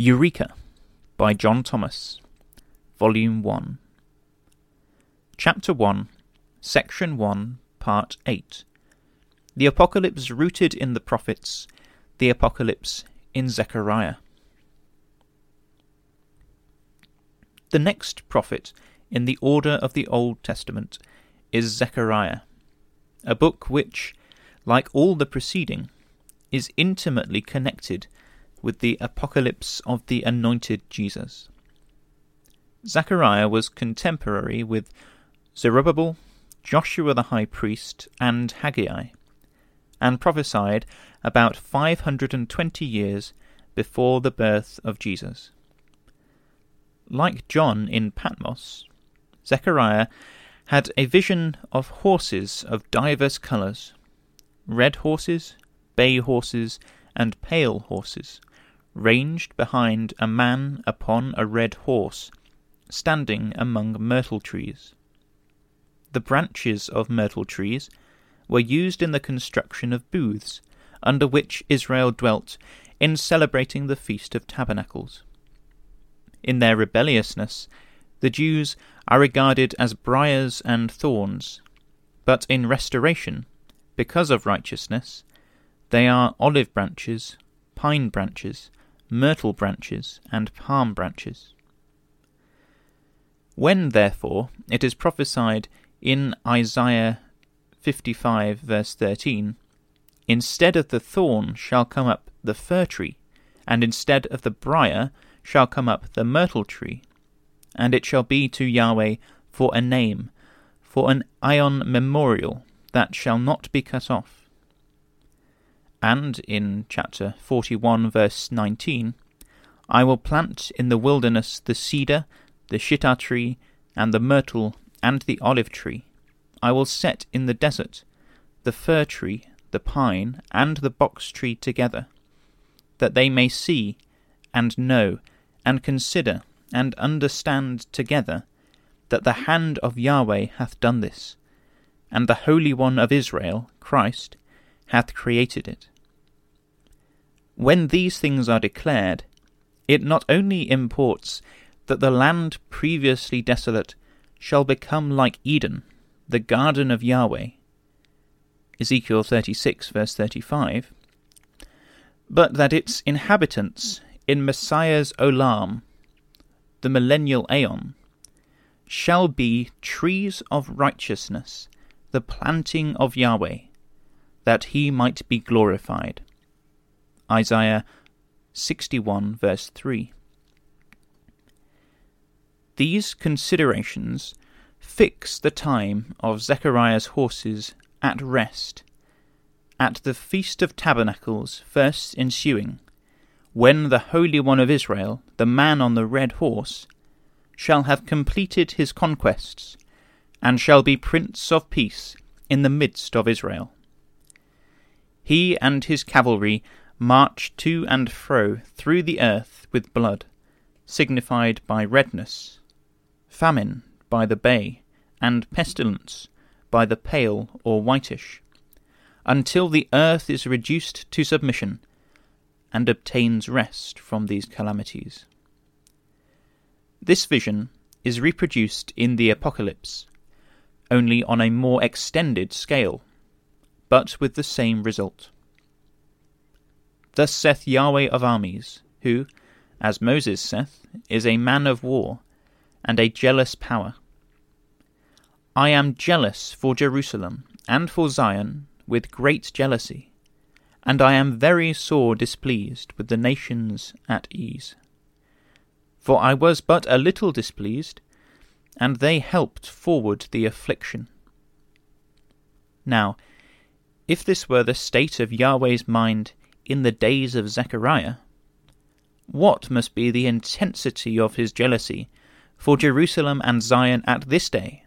Eureka by John Thomas, Volume 1, Chapter 1, Section 1, Part 8. The Apocalypse Rooted in the Prophets, the Apocalypse in Zechariah. The next prophet in the order of the Old Testament is Zechariah, a book which, like all the preceding, is intimately connected with the apocalypse of the anointed Jesus. Zechariah was contemporary with Zerubbabel, Joshua the high priest, and Haggai, and prophesied about 520 years before the birth of Jesus. Like John in Patmos, Zechariah had a vision of horses of diverse colours, red horses, bay horses, and pale horses, ranged behind a man upon a red horse, standing among myrtle trees. The branches of myrtle trees were used in the construction of booths, under which Israel dwelt in celebrating the Feast of Tabernacles. In their rebelliousness, the Jews are regarded as briars and thorns, but in restoration, because of righteousness, they are olive branches, pine branches, myrtle branches, and palm branches. When, therefore, it is prophesied in Isaiah 55, verse 13, "Instead of the thorn shall come up the fir tree, and instead of the briar shall come up the myrtle tree, and it shall be to Yahweh for a name, for an ion memorial that shall not be cut off." And in chapter 41, verse 19, "I will plant in the wilderness the cedar, the shittim tree, and the myrtle, and the olive tree. I will set in the desert the fir tree, the pine, and the box tree together, that they may see, and know, and consider, and understand together, that the hand of Yahweh hath done this, and the Holy One of Israel, Christ, hath created it." When these things are declared, it not only imports that the land previously desolate shall become like Eden, the garden of Yahweh, Ezekiel 36, verse 35, but that its inhabitants in Messiah's Olam, the millennial aeon, shall be trees of righteousness, the planting of Yahweh, that he might be glorified. Isaiah 61, verse 3. These considerations fix the time of Zechariah's horses at rest, at the Feast of Tabernacles first ensuing, when the Holy One of Israel, the man on the red horse, shall have completed his conquests, and shall be Prince of Peace in the midst of Israel. He and his cavalry march to and fro through the earth with blood, signified by redness, famine by the bay, and pestilence by the pale or whitish, until the earth is reduced to submission and obtains rest from these calamities. This vision is reproduced in the Apocalypse, only on a more extended scale, but with the same result. "Thus saith Yahweh of armies, who, as Moses saith, is a man of war, and a jealous power. I am jealous for Jerusalem and for Zion with great jealousy, and I am very sore displeased with the nations at ease. For I was but a little displeased, and they helped forward the affliction." Now, if this were the state of Yahweh's mind in the days of Zechariah, what must be the intensity of his jealousy for Jerusalem and Zion at this day?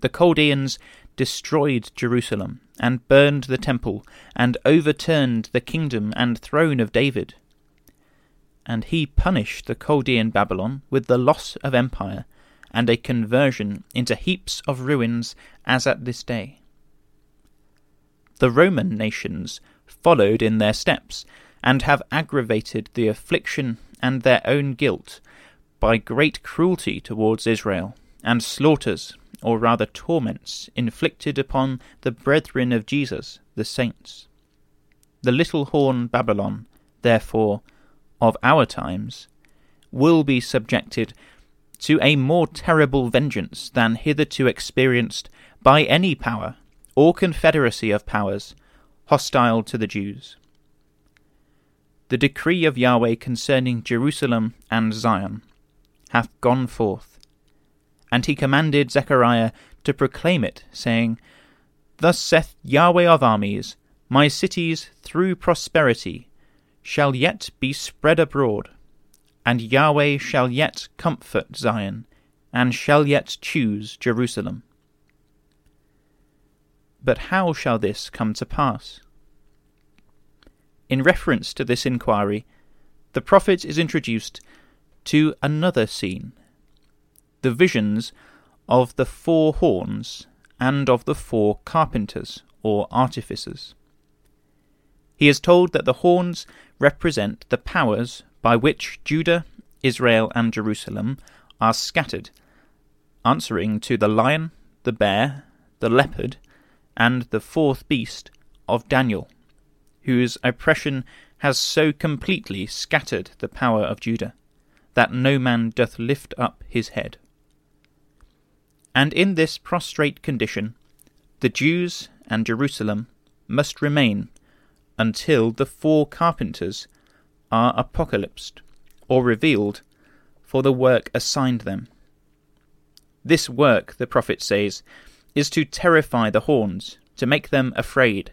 The Chaldeans destroyed Jerusalem and burned the temple and overturned the kingdom and throne of David. And he punished the Chaldean Babylon with the loss of empire and a conversion into heaps of ruins as at this day. The Roman nations followed in their steps and have aggravated the affliction and their own guilt by great cruelty towards Israel, and slaughters, or rather torments, inflicted upon the brethren of Jesus, the saints. The little horn Babylon, therefore, of our times, will be subjected to a more terrible vengeance than hitherto experienced by any power or confederacy of powers hostile to the Jews. The decree of Yahweh concerning Jerusalem and Zion hath gone forth, and he commanded Zechariah to proclaim it, saying, Thus saith Yahweh of armies, My cities through prosperity shall yet be spread abroad, and Yahweh shall yet comfort Zion, and shall yet choose Jerusalem. But how shall this come to pass? In reference to this inquiry, the prophet is introduced to another scene, the visions of the four horns and of the four carpenters or artificers. He is told that the horns represent the powers by which Judah, Israel, and Jerusalem are scattered, answering to the lion, the bear, the leopard, and the fourth beast of Daniel, whose oppression has so completely scattered the power of Judah, that no man doth lift up his head. And in this prostrate condition, the Jews and Jerusalem must remain until the four carpenters are apocalypsed, or revealed, for the work assigned them. This work, the prophet says, is to terrify the horns, to make them afraid,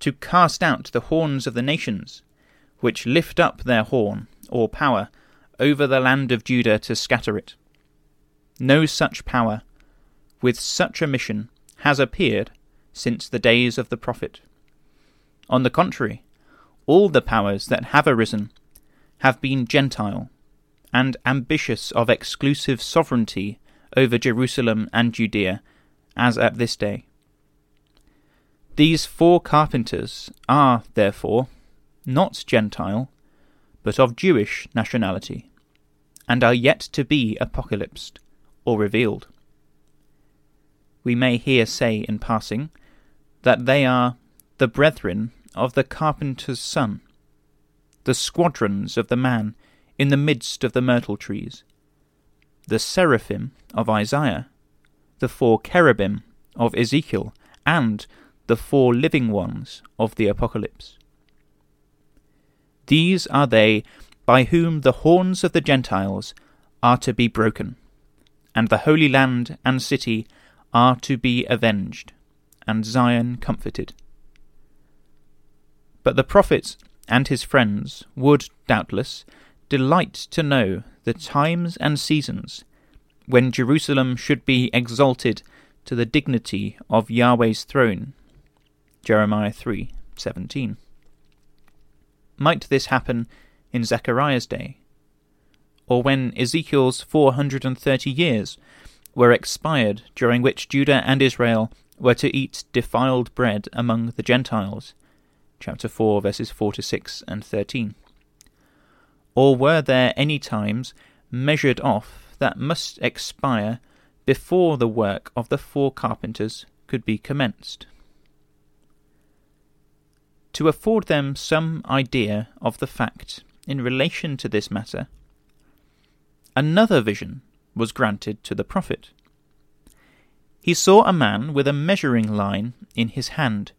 to cast out the horns of the nations, which lift up their horn, or power, over the land of Judah to scatter it. No such power, with such a mission, has appeared since the days of the prophet. On the contrary, all the powers that have arisen have been Gentile, and ambitious of exclusive sovereignty over Jerusalem and Judea, as at this day. These four carpenters are, therefore, not Gentile, but of Jewish nationality, and are yet to be apocalypsed, or revealed. We may here say in passing that they are the brethren of the carpenter's son, the squadrons of the man in the midst of the myrtle trees, the seraphim of Isaiah, the four cherubim of Ezekiel, and the four living ones of the Apocalypse. These are they by whom the horns of the Gentiles are to be broken, and the holy land and city are to be avenged, and Zion comforted. But the prophet and his friends would, doubtless, delight to know the times and seasons when Jerusalem should be exalted to the dignity of Yahweh's throne. Jeremiah 3:17. Might this happen in Zechariah's day, or when Ezekiel's 430 years were expired, during which Judah and Israel were to eat defiled bread among the Gentiles, chapter 4, verses 4-6 and 13? Or were there any times measured off that must expire before the work of the four carpenters could be commenced? To afford them some idea of the fact in relation to this matter, another vision was granted to the prophet. He saw a man with a measuring line in his hand,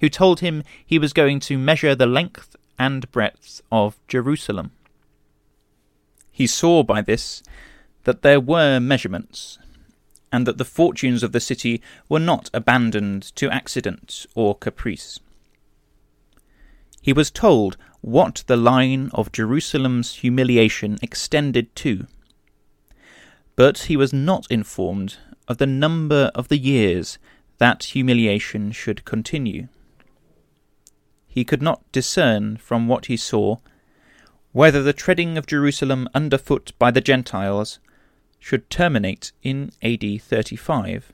who told him he was going to measure the length and breadth of Jerusalem. He saw by this that there were measurements, and that the fortunes of the city were not abandoned to accident or caprice. He was told what the line of Jerusalem's humiliation extended to, but he was not informed of the number of the years that humiliation should continue. He could not discern from what he saw whether the treading of Jerusalem underfoot by the Gentiles should terminate in AD 35,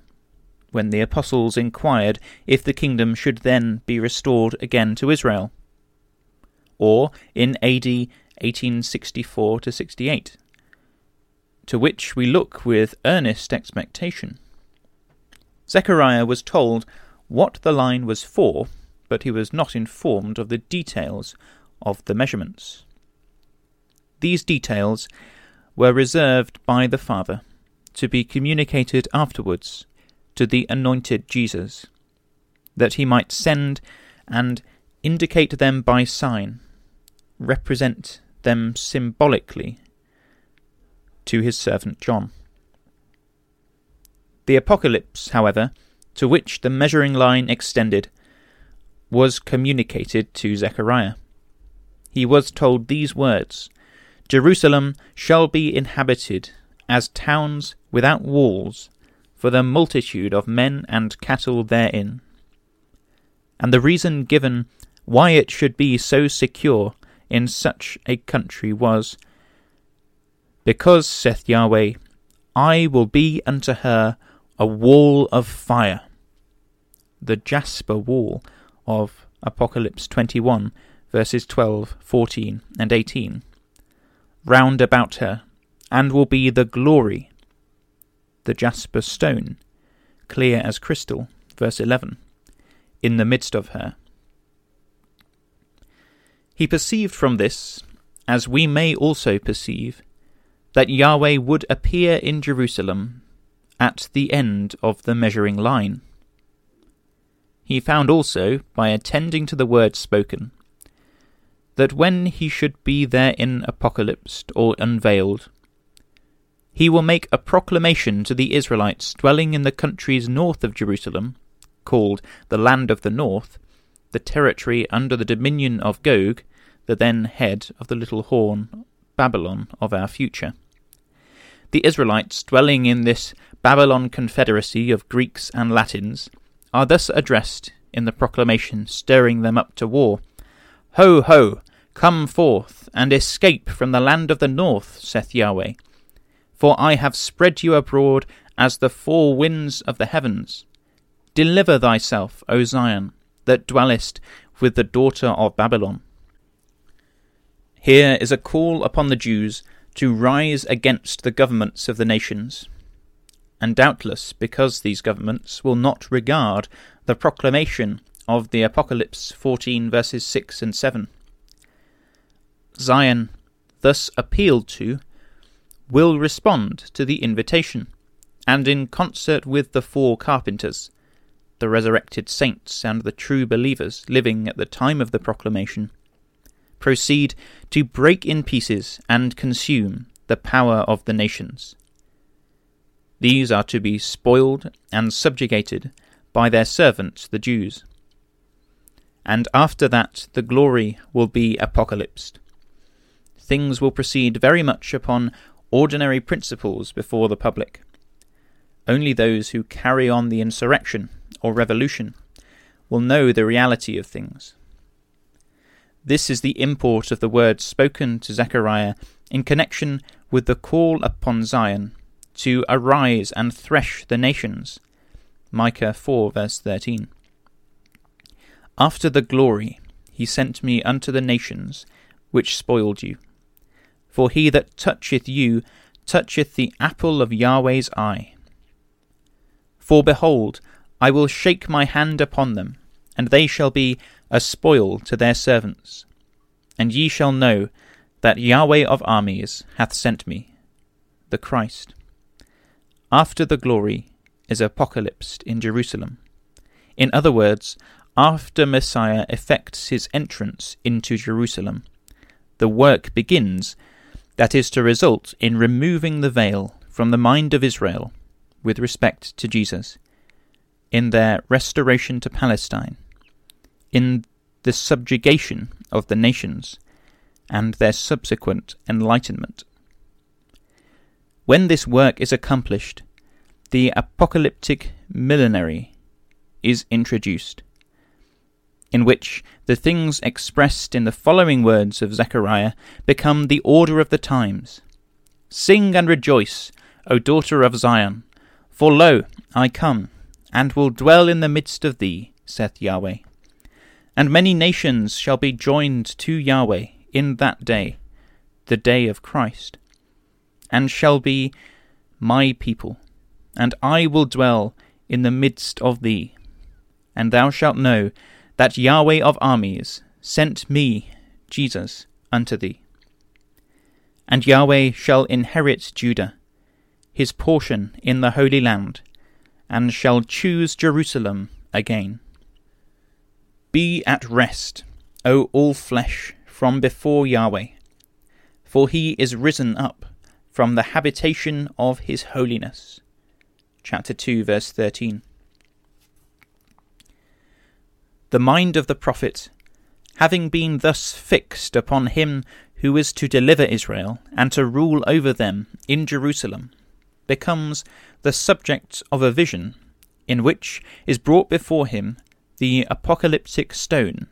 when the apostles inquired if the kingdom should then be restored again to Israel, or in AD 1864 to 68, to which we look with earnest expectation. Zechariah was told what the line was for, but he was not informed of the details of the measurements. These details were reserved by the Father to be communicated afterwards to the anointed Jesus, that he might send and indicate them by sign, represent them symbolically to his servant John. The apocalypse, however, to which the measuring line extended, was communicated to Zechariah. He was told these words, "Jerusalem shall be inhabited as towns without walls for the multitude of men and cattle therein." And the reason given why it should be so secure in such a country was, "Because, saith Yahweh, I will be unto her a wall of fire," the jasper wall of Apocalypse 21, verses 12, 14, and 18, round about her, and will be the glory, the jasper stone, clear as crystal, verse 11, in the midst of her. He perceived from this, as we may also perceive, that Yahweh would appear in Jerusalem at the end of the measuring line. He found also, by attending to the word spoken, that when he should be therein apocalypsed or unveiled, he will make a proclamation to the Israelites dwelling in the countries north of Jerusalem, called the Land of the North, the territory under the dominion of Gog, the then head of the little horn Babylon of our future. The Israelites dwelling in this Babylon confederacy of Greeks and Latins are thus addressed in the proclamation stirring them up to war. "Ho, ho, come forth, and escape from the land of the north, saith Yahweh. For I have spread you abroad as the four winds of the heavens. Deliver thyself, O Zion, that dwellest with the daughter of Babylon." Here is a call upon the Jews to rise against the governments of the nations, and doubtless because these governments will not regard the proclamation of the Apocalypse 14 verses 6 and 7. Zion, thus appealed to, will respond to the invitation, and in concert with the four carpenters, the resurrected saints and the true believers living at the time of the proclamation, proceed to break in pieces and consume the power of the nations. These are to be spoiled and subjugated by their servants, the Jews. And after that the glory will be apocalypsed. Things will proceed very much upon ordinary principles before the public. Only those who carry on the insurrection or revolution will know the reality of things. This is the import of the words spoken to Zechariah in connection with the call upon Zion to arise and thresh the nations, Micah 4 verse 13. "After the glory he sent me unto the nations which spoiled you. For he that toucheth you toucheth the apple of Yahweh's eye. For behold, I will shake my hand upon them, and they shall be a spoil to their servants. And ye shall know that Yahweh of armies hath sent me," the Christ. After the glory is apocalypsed in Jerusalem. In other words, after Messiah effects his entrance into Jerusalem, the work begins that is to result in removing the veil from the mind of Israel with respect to Jesus, in their restoration to Palestine, in the subjugation of the nations, and their subsequent enlightenment. When this work is accomplished, the apocalyptic millenary is introduced, in which the things expressed in the following words of Zechariah become the order of the times. "Sing and rejoice, O daughter of Zion, for lo, I come, and will dwell in the midst of thee, saith Yahweh. And many nations shall be joined to Yahweh in that day, the day of Christ, and shall be my people, and I will dwell in the midst of thee. And thou shalt know that Yahweh of armies sent me, Jesus, unto thee. And Yahweh shall inherit Judah, his portion in the Holy Land, and shall choose Jerusalem again. Be at rest, O all flesh, from before Yahweh, for he is risen up from the habitation of his holiness. Chapter 2, verse 13. The mind of the prophet, having been thus fixed upon him who is to deliver Israel and to rule over them in Jerusalem, becomes the subject of a vision, in which is brought before him the apocalyptic stone,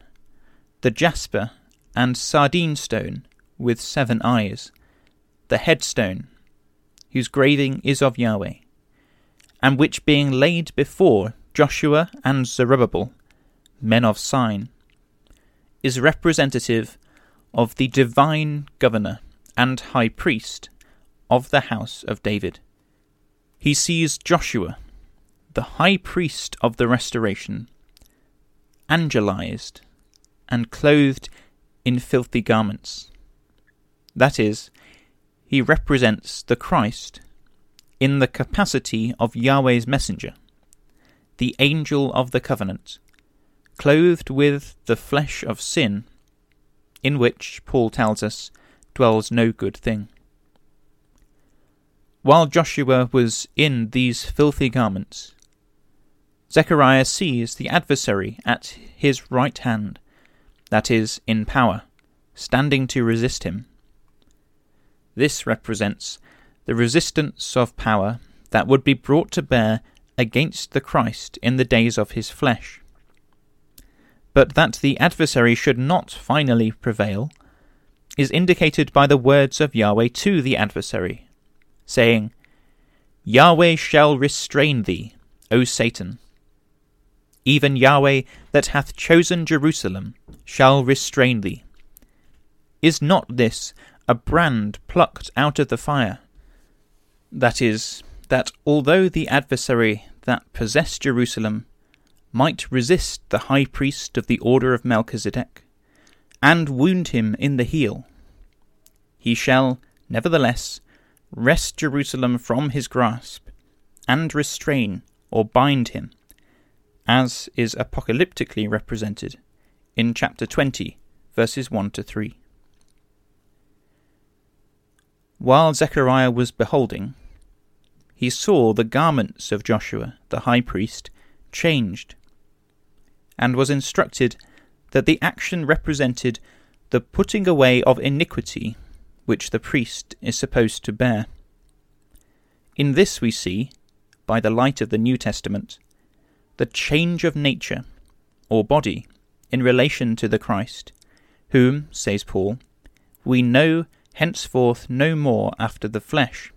the jasper and sardine stone with 7 eyes, the headstone, whose graving is of Yahweh, and which being laid before Joshua and Zerubbabel, men of sign, is representative of the divine governor and high priest of the house of David. He sees Joshua, the high priest of the restoration, angelized and clothed in filthy garments. That is, he represents the Christ in the capacity of Yahweh's messenger, the angel of the covenant, clothed with the flesh of sin, in which, Paul tells us, dwells no good thing. While Joshua was in these filthy garments, Zechariah sees the adversary at his right hand, that is, in power, standing to resist him. This represents the resistance of power that would be brought to bear against the Christ in the days of his flesh. But that the adversary should not finally prevail is indicated by the words of Yahweh to the adversary, saying, Yahweh shall restrain thee, O Satan. Even Yahweh that hath chosen Jerusalem shall restrain thee. Is not this a brand plucked out of the fire? That is, that although the adversary that possessed Jerusalem might resist the high priest of the order of Melchizedek, and wound him in the heel, he shall, nevertheless, wrest Jerusalem from his grasp, and restrain or bind him, as is apocalyptically represented in chapter 20, verses 1-3. While Zechariah was beholding, he saw the garments of Joshua, the high priest, changed, and was instructed that the action represented the putting away of iniquity which the priest is supposed to bear. In this we see, by the light of the New Testament, the change of nature, or body, in relation to the Christ, whom, says Paul, we know henceforth no more after the flesh.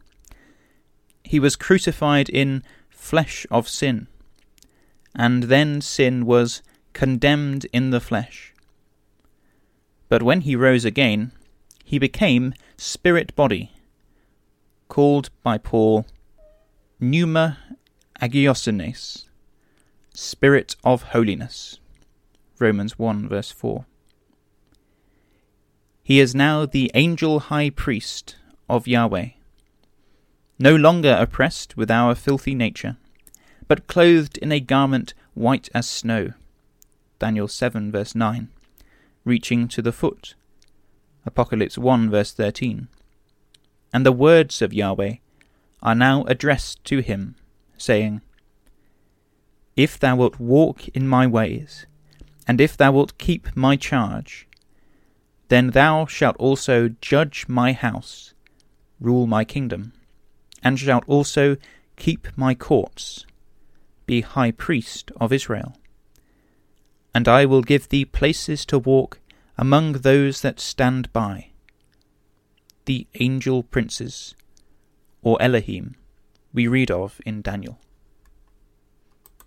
He was crucified in flesh of sin, and then sin was condemned in the flesh. But when he rose again, he became spirit-body, called by Paul pneuma agiosines, spirit of holiness, Romans 1, verse 4. He is now the angel high priest of Yahweh, no longer oppressed with our filthy nature, but clothed in a garment white as snow, Daniel 7, verse 9, reaching to the foot, Apocalypse 1, verse 13. And the words of Yahweh are now addressed to him, saying, If thou wilt walk in my ways, and if thou wilt keep my charge, then thou shalt also judge my house, rule my kingdom, and shalt also keep my courts, be high priest of Israel. And I will give thee places to walk among those that stand by, the angel princes, or Elohim, we read of in Daniel.